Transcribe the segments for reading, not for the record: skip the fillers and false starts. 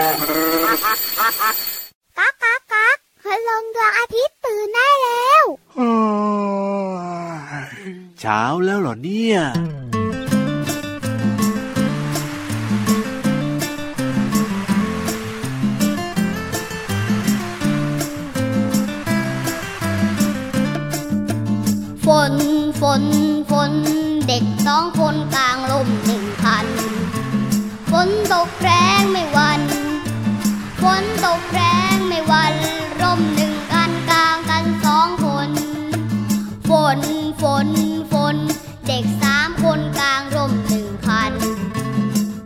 ก๊ากก๊ากก๊ากคืนลงดวงอาทิตย์ตื่นได้แล้วเช้าแล้วเหรอเนี่ยฝนเด็กสองคนกลางลมหนึ่งคันฝนตกแรงไม่หวั่นฝนตกแรงไม่หวั่นร่มหนึ่งคันกลางกันสองคนฝนเด็กสามคนกลางร่มหนึ่งคัน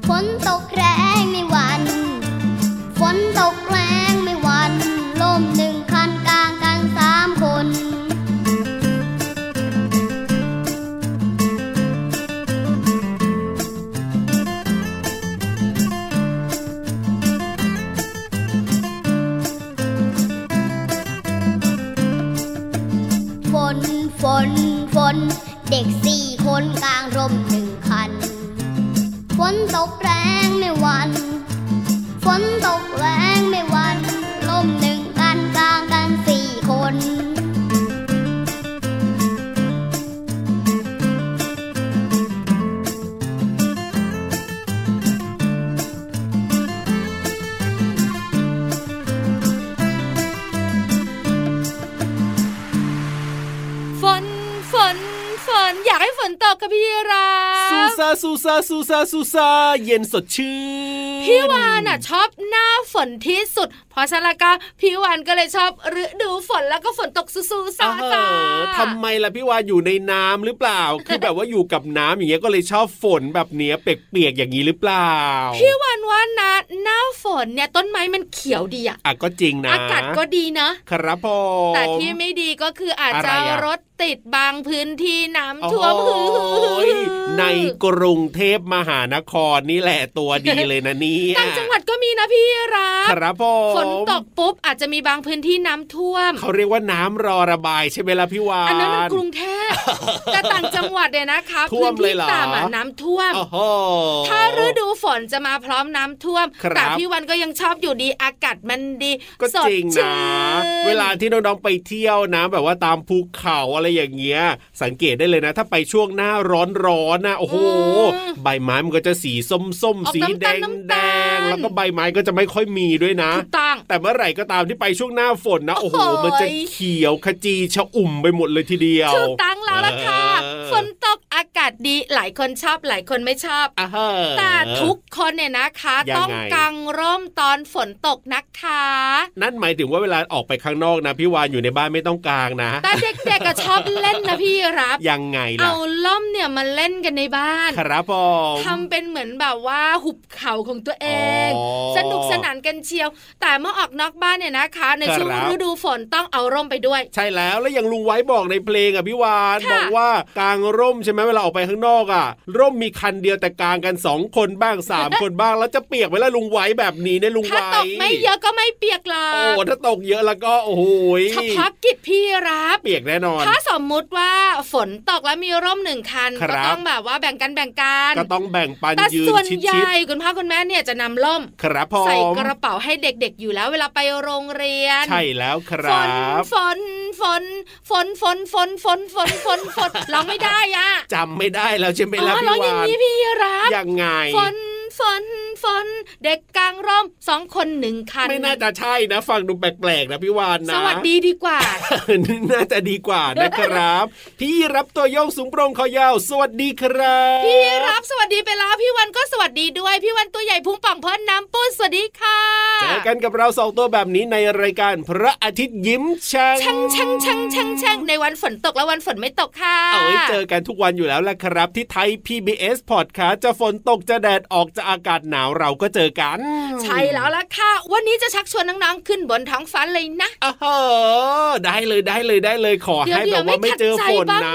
ฝนตกแรงไม่หวั่นฝนตกแรงไม่หวั่นร่มหนึ่งคันกลางกันสามคนฝนเด็กสี่คนกลางร่มหนึ่งคันฝนตกแรงไม่หวั่นฝนตกแรงไม่หวั่นร่มหนึ่งคันกลางกันสี่คนพี่ราซูซาซูซาซูซาซูซาเย็นสดชื่นพี่วานน่ะชอบหน้าฝนที่สุดเพราะฉะนั้นก็พี่วานก็เลยชอบฤดูฝนแล้วก็ฝนตกซูซูซาซาทำไมล่ะพี่วานอยู่ในน้ำหรือเปล่า คือแบบว่าอยู่กับน้ำอย่างเงี้ยก็เลยชอบฝนแบบเนี้ยเปียกๆอย่างงี้หรือเปล่าพี่วานว่านะหน้าฝนเนี่ยต้นไม้มันเขียวดีอ่ะก็จริงนะอากาศก็ดีนะครับผมแต่ที่ไม่ดีก็คืออาจจะรถติดบางพื้นที่น้ำท่วมในกรุงเทพมหานครนี่แหละตัวดีเลยนะเนี่ยต่างจังหวัดก็มีนะพี่รับครับผมฝนตกปุ๊บอาจจะมีบางพื้นที่น้ำท่วมเขาเรียกว่าน้ำรอระบายใช่ไหมล่ะพี่วานอันนั้นมันกรุงเทพ แต่ต่างจังหวัดเนี่ยนะคะพื้นที่ต่ำน้ำท่วมถ้าฤดูฝนจะมาพร้อมน้ำท่วมแต่พี่วันก็ยังชอบอยู่ดีอากาศมันดีก็จริงนะเวลาที่น้องๆไปเที่ยวนะแบบว่าตามภูเขาอะไรอย่างเงี้ยสังเกตได้เลยนะถ้าไปช่วงหน้าร้อนนะโอ้โหใบไม้มันก็จะสีส้มๆสีแดงแดงแล้วก็ใบไม้ก็จะไม่ค่อยมีด้วยนะแต่เมื่อไหร่ก็ตามที่ไปช่วงหน้าฝนนะโอ้โหมันจะเขียวขจีชอุ่มไปหมดเลยทีเดียวถูกต้องแล้วล่ะค่ะฝนตกอากาศดีหลายคนชอบหลายคนไม่ชอบแต่ทุกคนเนี่ยนะคะต้องกางร่มตอนฝนตกนะคะนั่นหมายถึงว่าเวลาออกไปข้างนอกนะพี่วานอยู่ในบ้านไม่ต้องกางนะแต่เด็กๆก็ชอบเล่นนะพี่รับยังไงล่ะเอาล่มเนี่ยมาเล่นกันในบ้านครับผมทำเป็นเหมือนแบบว่าหุบเขาของตัวเองสนุกสนานกันเชียวแต่เมื่อออกนอกบ้านเนี่ยนะคะในช่วงฤดูฝนต้องเอาร่มไปด้วยใช่แล้วและยังลุงไว้บอกในเพลงอ่ะพี่วานบอกว่ากางร่มใช่ไหมเวลาออกไปข้างนอกอ่ะร่มมีคันเดียวแต่กางกัน2คนบ้าง3 คนบ้างแล้วจะเปียกไหมล่ะลุงไว้แบบนี้เนี่ยลุงไว้ถ้าตกไม่เยอะก็ไม่เปียกหรอกโอ้ถ้าตกเยอะแล้วก็โอ้โหเฉพาะกิจพี่รับเปียกแน่นอนถ้าสมมติว่าฝนตกแล้วมีร่ม1คันก็ต้องแบบว่าแบ่งกันก็ต้องแบ่งปันยืนชิดๆแต่ส่วนใหญ่คุณพ่อคุณแม่เนี่ยจะนำร่มใส่กระเป๋าให้เด็กๆอยู่แล้วเวลาไปโรงเรียนใช่แล้วครับฝนร้องไม่ได้อ่ะจำไม่ได้แล้วใช่ไหมล่ะพี่วานร้องอย่างนี้พี่รับยังไงฝนเด็กกลางร่ม2คน1คันไม่น่าจะใช่นะฟังดูแปลกๆนะพี่วานนะสวัสดีดีกว่า น่าจะดีกว่านะครับ พี่รับตัวโยงสูงโปร่งคอยาวสวัสดีครับพี่รับสวัสดีไปแล้วพี่วานก็สวัสดีด้วยพี่วานตัวใหญ่พุงป่องพอน้ำปูสวัสดีค่ะเจอกันกับเรา2ตัวแบบนี้ในรายการพระอาทิตย์ยิ้มช่างช่างในวันฝนตกและวันฝนไม่ตกค่ะเอาไว้เจอกันทุกวันอยู่แล้วล่ะครับที่ไทย PBS Podcast จะฝนตกจะแดดออกจะอากาศหนาวเราก็เจอกันใช่แล้วล่ะค่ะวันนี้จะชักชวนน้องๆขึ้นบนท้องฟ้าเลยนะโอ้โหได้เลยขอให้แบบว่าไม่เจอฝนนะ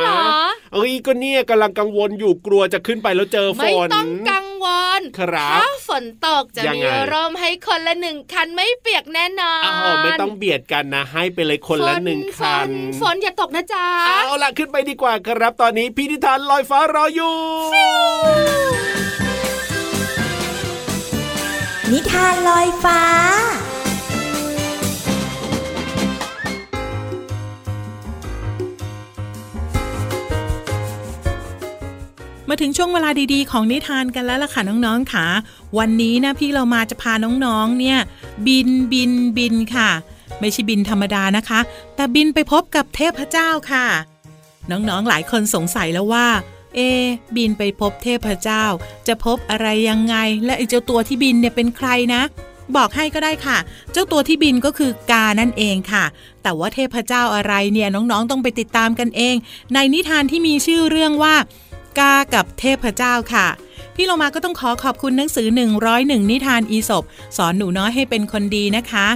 เอ้ยก็เนี่ยกำลังกังวลอยู่กลัวจะขึ้นไปแล้วเจอฝนไม่ต้องกังวลถ้าฝนตกจะมีร่มให้คนละ1คันไม่เปียกแน่นอนไม่ต้องเบียดกันนะให้ไปเลยคนละ1คันฝนอย่าตกนะจ๊ะเอาล่ะขึ้นไปดีกว่าครับตอนนี้พี่นิทานลอยฟ้ารออยู่ นิทานลอยฟ้ามาถึงช่วงเวลาดีๆของนิทานกันแล้วล่ะค่ะน้องๆค่ะวันนี้นะพี่เรามาจะพาน้องๆเนี่ยบินค่ะไม่ใช่บินธรรมดานะคะแต่บินไปพบกับเทพเจ้าค่ะน้องๆหลายคนสงสัยแล้วว่าเอบินไปพบเทพเจ้าจะพบอะไรยังไงและไอ้เจ้าตัวที่บินเนี่ยเป็นใครนะบอกให้ก็ได้ค่ะเจ้าตัวที่บินก็คือกานั่นเองค่ะแต่ว่าเทพเจ้าอะไรเนี่ยน้องๆต้องไปติดตามกันเองในนิทานที่มีชื่อเรื่องว่ากากับเทพเจ้าค่ะพี่โลมาก็ต้องขอบคุณหนังสือ101นิทานอีสปสอนหนูน้อยให้เป็นคนดีนะคะ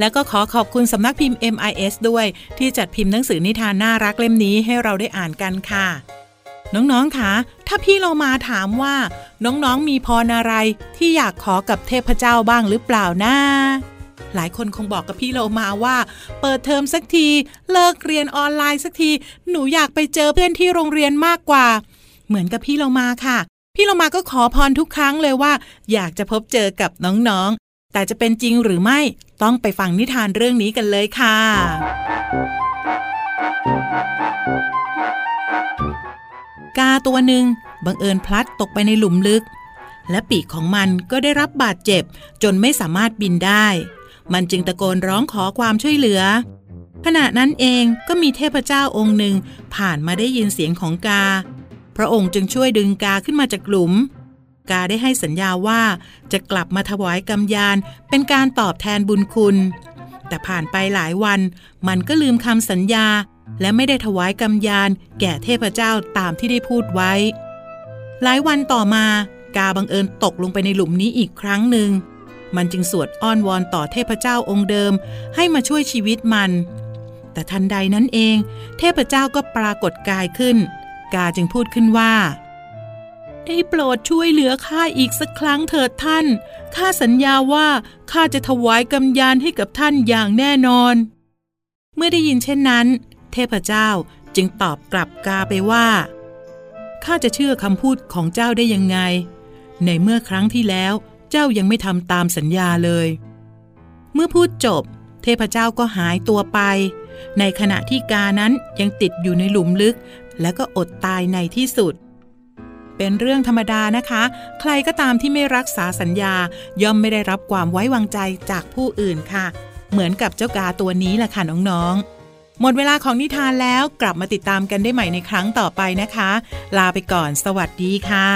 แล้วก็ขอบคุณสำนักพิมพ์ MIS ด้วยที่จัดพิมพ์หนังสือนิทานน่ารักเล่มนี้ให้เราได้อ่านกันค่ะน้องๆคะถ้าพี่โลมาถามว่าน้องๆมีพรอะไรที่อยากขอกับเทพเจ้าบ้างหรือเปล่านะหลายคนคงบอกกับพี่โลมาว่าเปิดเทอมสักทีเลิกเรียนออนไลน์สักทีหนูอยากไปเจอเพื่อนที่โรงเรียนมากกว่าเหมือนกับพี่โลมาค่ะพี่โลมาก็ขอพรทุกครั้งเลยว่าอยากจะพบเจอกับน้องๆแต่จะเป็นจริงหรือไม่ต้องไปฟังนิทานเรื่องนี้กันเลยค่ะกาตัวหนึ่งบังเอิญพลัดตกไปในหลุมลึกและปีกของมันก็ได้รับบาดเจ็บจนไม่สามารถบินได้มันจึงตะโกนร้องขอความช่วยเหลือขณะนั้นเองก็มีเทพเจ้าองค์หนึ่งผ่านมาได้ยินเสียงของกาพระองค์จึงช่วยดึงกาขึ้นมาจากหลุมกาได้ให้สัญญาว่าจะกลับมาถวายกำยานเป็นการตอบแทนบุญคุณแต่ผ่านไปหลายวันมันก็ลืมคำสัญญาและไม่ได้ถวายกำยานแก่เทพเจ้าตามที่ได้พูดไว้หลายวันต่อมากาบังเอิญตกลงไปในหลุมนี้อีกครั้งหนึ่งมันจึงสวดอ้อนวอนต่อเทพเจ้าองค์เดิมให้มาช่วยชีวิตมันแต่ทันใดนั้นเองเทพเจ้าก็ปรากฏกายขึ้นกาจึงพูดขึ้นว่าได้โปรดช่วยเหลือข้าอีกสักครั้งเถิดท่านข้าสัญญาว่าข้าจะถวายกำยานให้กับท่านอย่างแน่นอนเมื่อได้ยินเช่นนั้นเทพเจ้าจึงตอบกลับกาไปว่าข้าจะเชื่อคำพูดของเจ้าได้ยังไงในเมื่อครั้งที่แล้วเจ้ายังไม่ทำตามสัญญาเลยเมื่อพูดจบเทพเจ้าก็หายตัวไปในขณะที่กานั้นยังติดอยู่ในหลุมลึกและก็อดตายในที่สุดเป็นเรื่องธรรมดานะคะใครก็ตามที่ไม่รักษาสัญญาย่อมไม่ได้รับความไว้วางใจจากผู้อื่นค่ะเหมือนกับเจ้ากาตัวนี้แหละค่ะน้องๆหมดเวลาของนิทานแล้วกลับมาติดตามกันได้ใหม่ในครั้งต่อไปนะคะลาไปก่อนสวัสดีค่ะ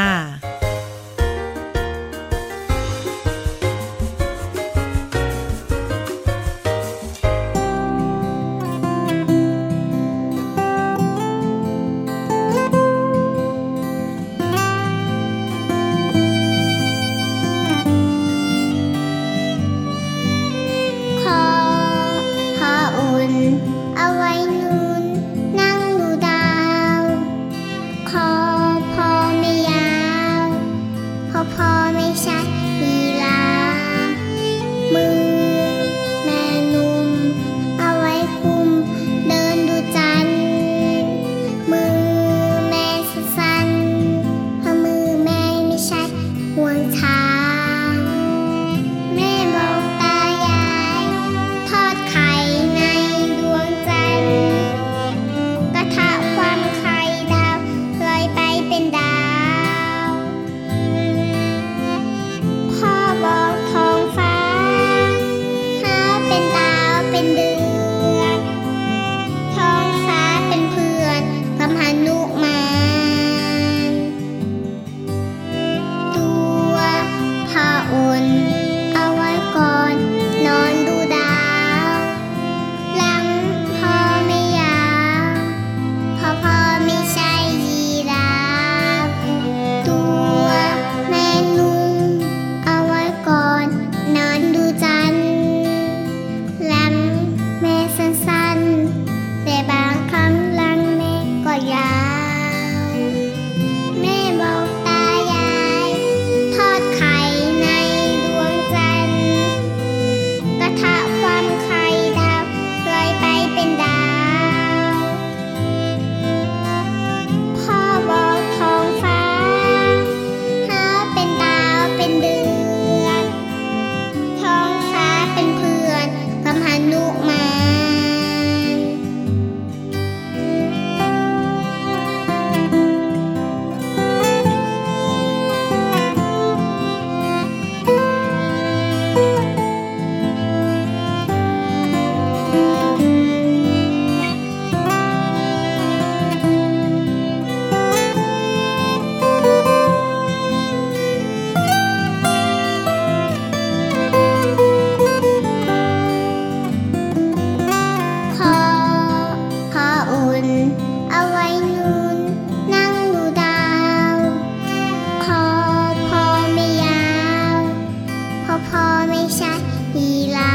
ใช้อีลา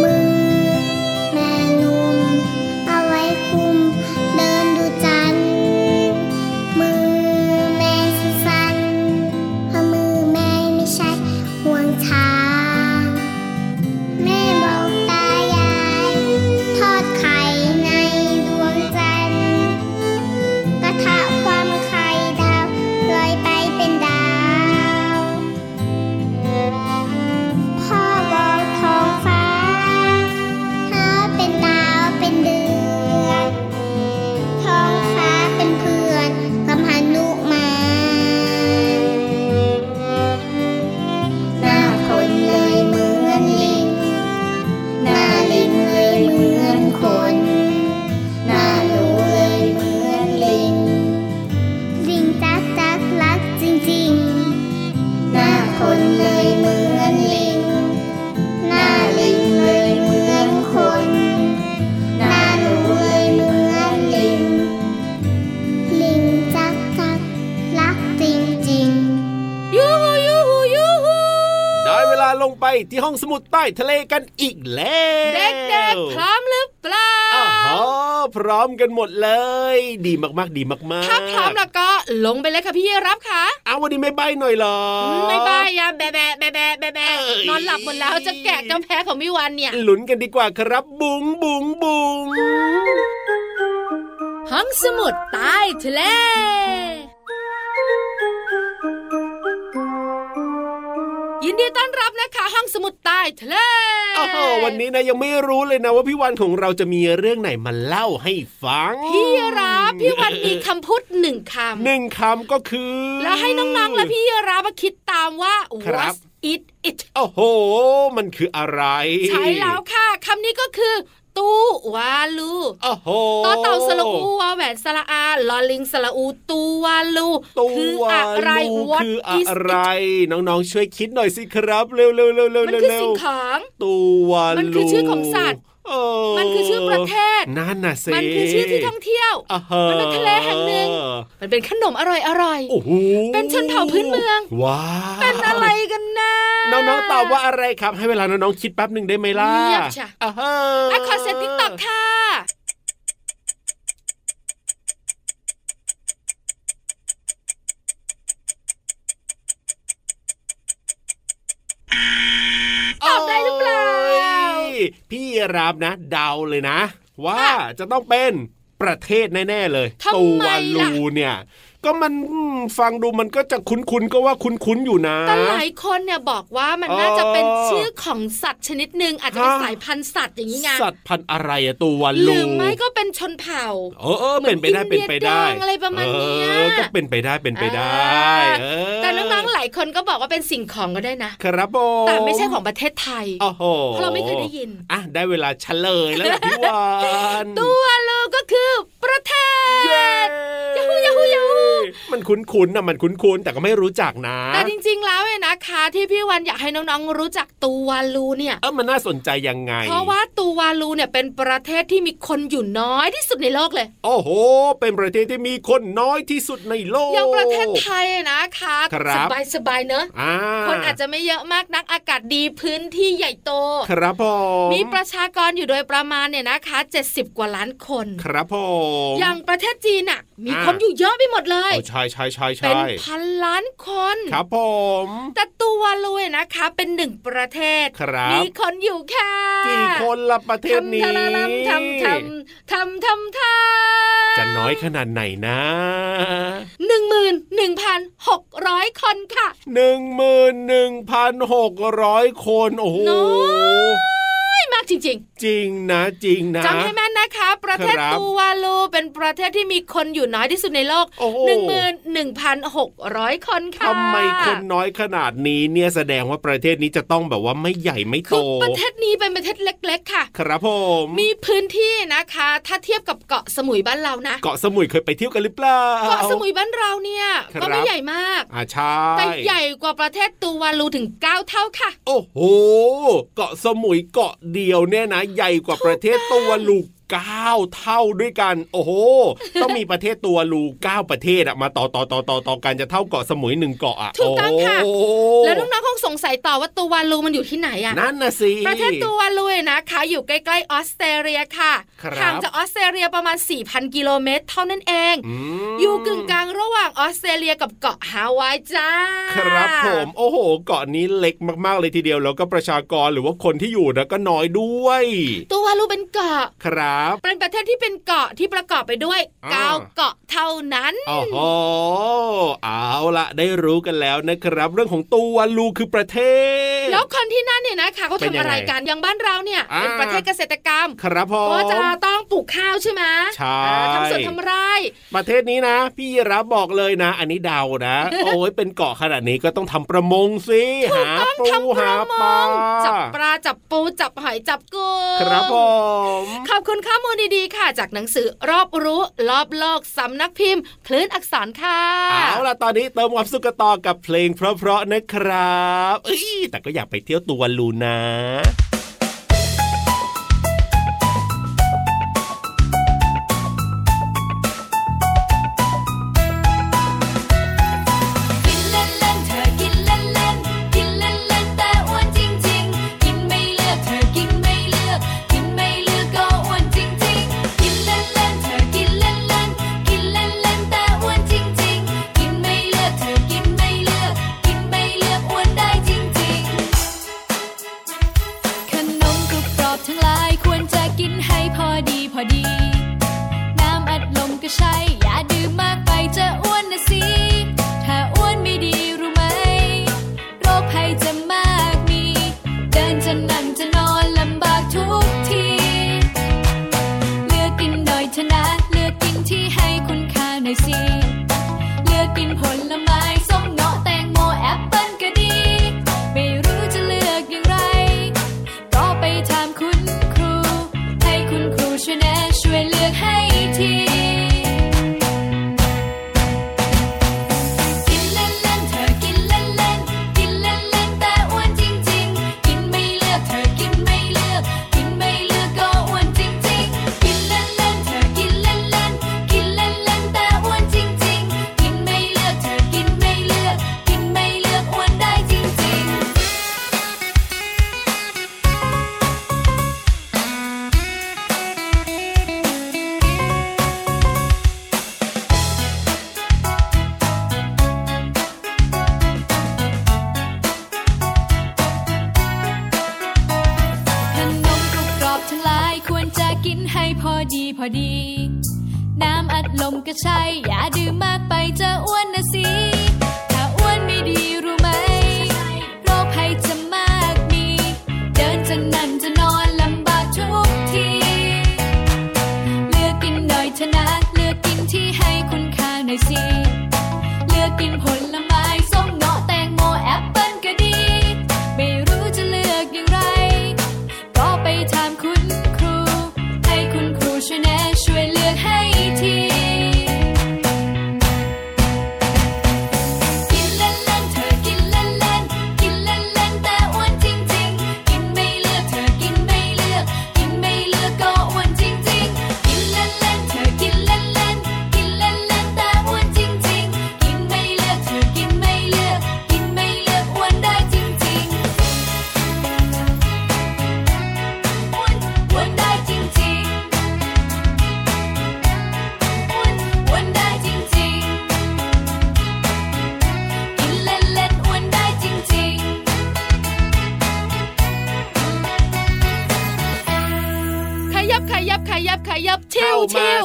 มือแม่นุ่มเอาไว้คุมเดินดูจันทร์มือแม่สั้นเพราะมือแม่ไม่ใช่ห่วงทางแม่บอกตายายทอดไข่ในดวงจันทร์กระทะความไข่ดาวลอยไปเป็นดาวลงไปที่ห้องสมุดใต้ทะเลกันอีกแล้วเด็กๆพร้อมหรือเปล่าอ๋อพร้อมกันหมดเลยดีมากๆดีมากๆถ้าพร้อมแล้วก็ลงไปเลยค่ะพี่รับค่ะเอาวันนี้ไม่ใบ้หน่อยหรอไม่ใบ้ยามแบะแบะแบะแบะแบะนอนหลับหมดแล้วจะแกะกำแพงของพี่วันเนี่ยลุ้นกันดีกว่าครับบุ๋งบุ๋งบุ๋งห้องสมุดใต้ทะเลยินดีต้อนรับนะคะห้องสมุดใต้ทะเลโอ้โหวันนี้นะยังไม่รู้เลยนะว่าพี่วันของเราจะมีเรื่องไหนมาเล่าให้ฟังพี่รับพี่วันมีคำพูดหนึ่งคำหนึ่งคำก็คือแล้วให้น้องๆและพี่รับมาคิดตามว่า what is it โอ้โหมันคืออะไรใช่แล้วค่ะคำนี้ก็คือตูวาลูโอ้โหต่อเต่าสระอูวาแหวนสระอาลอลิงสระอูตูวาลูคืออะไรคืออะไรน้องๆช่วยคิดหน่อยสิครับเร็วๆๆๆๆมันคือสิ่งของตูวาลูมันคือชื่อของสัตว์มันคือชื่อประเทศนั่นน่ะสิมันคือชื่อที่ท่องเที่ยวมันเป็นทะเลแห่งหนึ่งมันเป็นขนมอร่อยๆเป็นชนเผ่าพื้นเมืองว้าวเป็นอะไรกันนะน้องๆตอบว่าอะไรครับให้เวลาน้องๆคิดแป๊บนึงได้ไหมล่ะเงียบจ้ะขอเซ็ตติ๊กต็อกค่ะตอบได้หรือเปล่าพี่รับนะเดาเลยนะว่าจะต้องเป็นประเทศแน่ๆเลยตูวาลูเนี่ยก็มันฟังดูมันก็จะคุ้นๆก็ว่าคุ้นๆอยู่นะแต่หลายคนเนี่ยบอกว่ามันน่าจะเป็นชื่อของสัตว์ชนิดนึงอาจจะเป็นสายพันธุ์สัตว์อย่างนี้ไงสัตว์พันธุ์อะไรอะตูวาลูหรือไม่ก็เป็นชนเผ่าเป็นไปได้เป็นไปได้อะไรประมาณนี้ก็เป็นไปได้เป็นไปได้แต่น้องๆหลายคนก็บอกว่าเป็นสิ่งของก็ได้นะครับผมแต่ไม่ใช่ของประเทศไทยเพราะเราไม่เคยได้ยินอ่ะได้เวลาเฉลยแล้วพี่วานตูวาลูก็คือประเทศมันคุ้นๆนะมันคุ้นๆแต่ก็ไม่รู้จักนะแต่จริงๆแล้วเนี่ยนะคะที่พี่วันอยากให้น้องๆรู้จักตูวาลูเนี่ยมันน่าสนใจยังไงเพราะว่าตูวาลูเนี่ยเป็นประเทศที่มีคนอยู่น้อยที่สุดในโลกเลยโอ้โหเป็นประเทศที่มีคนน้อยที่สุดในโลกอย่างประเทศไทยนะคะสบายๆเนอะคนอาจจะไม่เยอะมากนักอากาศดีพื้นที่ใหญ่โตครับผมมีประชากรอยู่โดยประมาณเนี่ยนะคะ70กว่าล้านคนครับผมอย่างประเทศจีนน่ะมีคนอยู่เยอะไปหมดเลยใช่ๆๆๆเป็นพันล้านคนครับผมแต่ตูวาลูนะคะเป็นหนึ่งประเทศมีคนอยู่แค่กี่คนละประเทศนี้ทำจะน้อยขนาดไหนนะ 11,600 คนค่ะ 11,600 คนโอ้โหมากจริงๆจริงนะจริงนะจำให้แม่นนะคะประเทศตูวาลูเป็นประเทศที่มีคนอยู่น้อยที่สุดในโลก 11,600 คนค่ะทำไมคนน้อยขนาดนี้เนี่ยแสดงว่าประเทศนี้จะต้องแบบว่าไม่ใหญ่ไม่โตคือประเทศนี้เป็นประเทศเล็กๆค่ะครับผมมีพื้นที่นะคะถ้าเทียบกับเกาะสมุยบ้านเรานะเกาะสมุยเคยไปเที่ยวกันหรือเปล่าเกาะสมุยบ้านเราเนี่ยก็ไม่ใหญ่มากใช่แต่ใหญ่กว่าประเทศตูวาลูถึง9เท่าค่ะโอ้โหเกาะสมุยเกาะเดียวเนี่ยนะใหญ่กว่าประเทศตูวาลู 9เท่าด้วยกันโอ้โหต้องมีประเทศตัวรู9ประเทศอะมาต่อกันจะเท่าเกาะสมุย1เกาะอะถูกต้องค่ะแล้วน้องๆคงสงสัยต่อว่าตัววาลูมันอยู่ที่ไหนอะนั่นน่ะสิประเทศตัววาลูนะคะอยู่ใกล้ๆออสเตรเลียค่ะห่างจากออสเตรเลียประมาณ 4,000 กิโลเมตรเท่านั้นเองอยู่กึ่งกลางระหว่างออสเตรเลียกับเกาะฮาวายจ้าครับผมโอ้โหเกาะนี้เล็กมากๆเลยทีเดียวแล้วก็ประชากรหรือว่าคนที่อยู่นะก็น้อยด้วยตัววาลูเป็นเกาะครับเป็นประเทศที่เป็นเกาะที่ประกอบไปด้วย9เกาะเท่านั้นโอ้โหเอาละได้รู้กันแล้วนะครับเรื่องของตัววาลูคือประเทศแล้วคนที่นั่นเนี่ยนะคะเขาทำอะไรกันอย่างบ้านเราเนี่ยเป็นประเทศเกษตรกรรมครับผมก็จะต้องปลูกข้าวใช่ไหมใช่ทำสวนทำไร่ประเทศนี้นะพี่รับบอกเลยนะอันนี้เดานะ โอ้ยเป็นเกาะขนาดนี้ก็ต้องทำประมงสิหาปูหาปลาจับปลาจับปูจับหอยจับกุ้งครับผมขอบคุณข้อมูลดีๆค่ะจากหนังสือรอบรู้รอบโลกสำนักพิมพ์คลื่นอักษรค่ะเอาล่ะตอนนี้เติมความสุขกันต่อกับเพลงเพราะๆนะครับแต่ก็อยากไปเที่ยวตัวลูนะขยับเที่ยว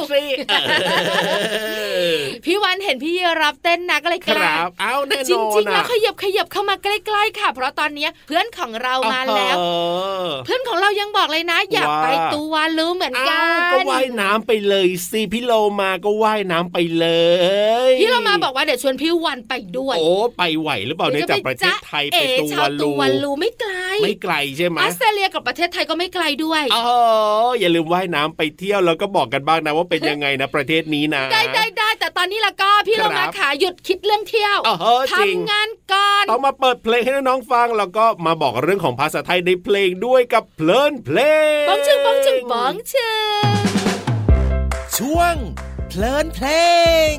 พี่วันเห็นพี่รับเต้นนะก็เลยกราบเอาแน่นอนจริงๆแล้วขยับเข้ามาใกล้ๆค่ะเพราะตอนนี้เพื่อนของเรามาแล้วเพื่อนของเรายังบอกเลยนะอยากไปตูวาลูเหมือนกันก็ว่ายน้ำไปเลยสิพี่โลมาก็ว่ายน้ำไปเลยพี่โลมาบอกว่าเดี๋ยวชวนพี่วันไปด้วยโอ้ไปไหวหรือเปล่าในจากประเทศไทยไปตูวาลูไม่ไกลใช่ไหมออสเตรเลียกับประเทศไทยก็ไม่ไกลด้วยอ๋ออย่าลืมว่ายน้ำไปเที่ยวแล้วก็บอกกันบ้างนะว่าเป็นยังไงนะประเทศนี้นะได้แต่ตอนนี้ละก็พี่เรามาขาหยุดคิดเรื่องเที่ยวทำงานก่อนต้องมาเปิดเพลงให้น้องๆฟังแล้วก็มาบอกเรื่องของภาษาไทยในเพลงด้วยกับเพลินเพลงบ้องชึง ช่วงเพลินเพลง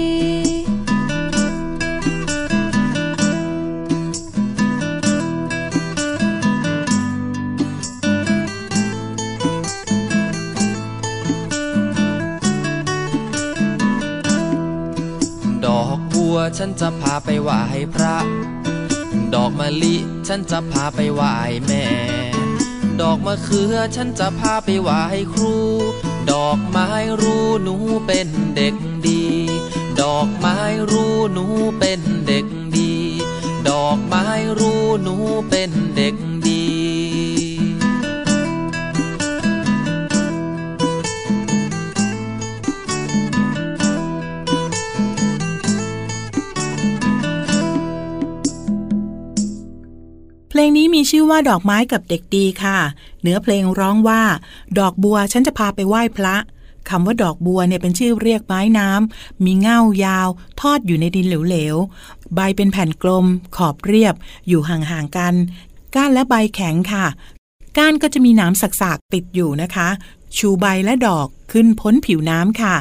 ฉันจะพาไปไหว้พระดอกมะลิฉันจะพาไปไหว้แม่ดอกมะเขือฉันจะพาไปไหว้ครูดอกไม้รู้หนูเป็นเด็กดีดอกไม้รู้หนูเป็นเด็กดีดอกไม้รู้หนูเป็นเด็กดีเพลงนี้มีชื่อว่าดอกไม้กับเด็กดีค่ะเนื้อเพลงร้องว่าดอกบัวฉันจะพาไปไหว้พระคำว่าดอกบัวเนี่ยเป็นชื่อเรียกไม้น้ำมีเง่ายาวทอดอยู่ในดินเหลวๆใบเป็นแผ่นกลมขอบเรียบอยู่ห่างๆกันก้านและใบแข็งค่ะก้านก็จะมีหนามสักๆติดอยู่นะคะชูใบและดอกขึ้นพ้นผิวน้ำค่ะ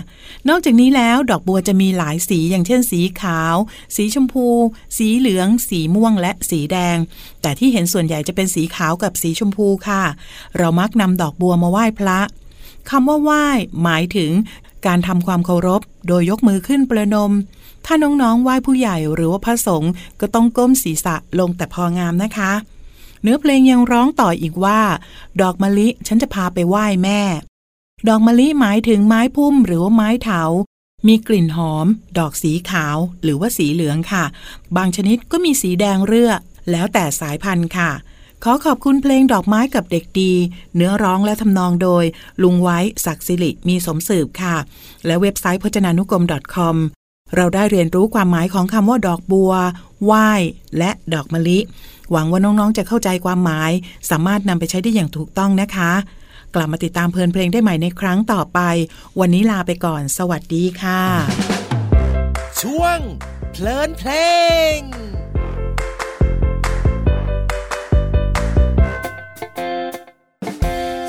นอกจากนี้แล้วดอกบัวจะมีหลายสีอย่างเช่นสีขาวสีชมพูสีเหลืองสีม่วงและสีแดงแต่ที่เห็นส่วนใหญ่จะเป็นสีขาวกับสีชมพูค่ะเรามักนำดอกบัวมาไหว้พระคำว่าไหว้หมายถึงการทำความเคารพโดยยกมือขึ้นประนมถ้าน้องๆไหว้ผู้ใหญ่หรือว่าพระสงฆ์ก็ต้องก้มศีรษะลงแต่พองามนะคะเนื้อเพลงยังร้องต่ออีกว่าดอกมะลิฉันจะพาไปไหว้แม่ดอกมะลิหมายถึงไม้พุ่มหรือว่าไม้เถามีกลิ่นหอมดอกสีขาวหรือว่าสีเหลืองค่ะบางชนิดก็มีสีแดงเรื่อแล้วแต่สายพันธุ์ค่ะขอขอบคุณเพลงดอกไม้กับเด็กดีเนื้อร้องและทำนองโดยลุงไว้ศักดิ์สิริมีสมสืบค่ะและเว็บไซต์พจนานุกรม .com เราได้เรียนรู้ความหมายของคำว่าดอกบัวไหว้และดอกมะลิหวังว่าน้องๆจะเข้าใจความหมายสามารถนำไปใช้ได้อย่างถูกต้องนะคะกลับมาติดตามเพลินเพลงได้ใหม่ในครั้งต่อไปวันนี้ลาไปก่อนสวัสดีค่ะช่วงเพลินเพลง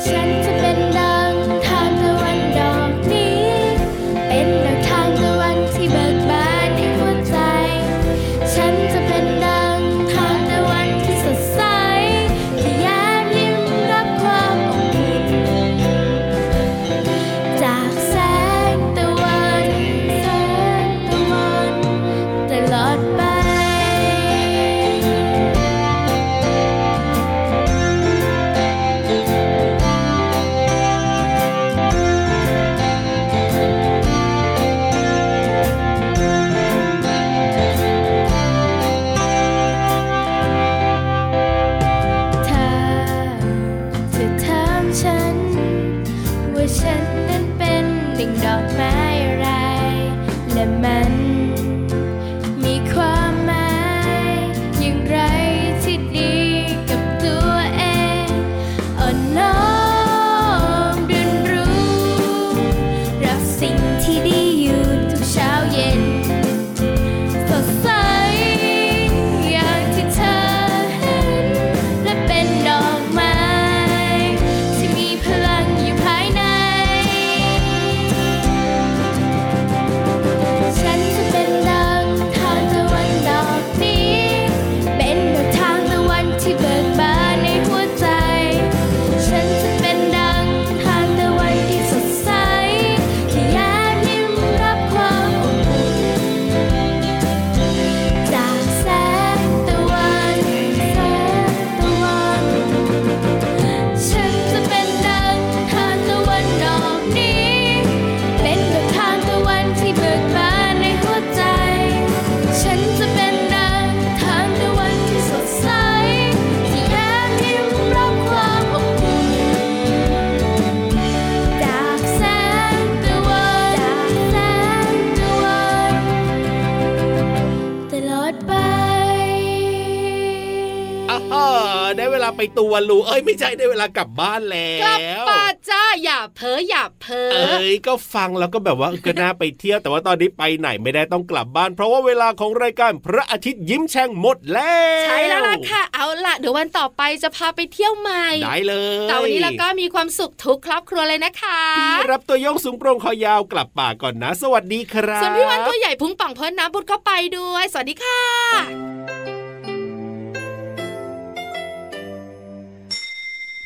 ฉันจะเป็นดังทานตะวันดอกนี้เป็นดังทานตะวันที่เบิกบานในหัวใจฉันจะเป็นดังทานตะวันที่สดใสที่แย้มยิ้มรับความอบอุ่นจากแสงตะวันตลอดไป ได้เวลาไปตัวลูเอ้ยไม่ใช่ได้เวลากลับบ้านแล้วกลับบ้านจ้าอย่าเพ้อเอ้ยก็ฟังแล้วก็แบบว่าก็น่าไปเที่ยวแต่ว่าตอนนี้ไปไหนไม่ได้ต้องกลับบ้านเพราะว่าเวลาของรายการพระอาทิตย์ยิ้มแฉ่งหมดแล้วใช่แล้วล่ะค่ะเอาล่ะเดี๋ยววันต่อไปจะพาไปเที่ยวใหม่ได้เลยแต่วันนี้เราก็มีความสุขทุกครอบครัวเลยนะคะพี่รับตัวโยงสูงโปร่งคอยาวกลับป่าก่อนนะสวัสดีครับส่วนพี่วันตัวใหญ่พุงป่องพ้นน้ำบุดก็ไปด้วยสวัสดีค่ะ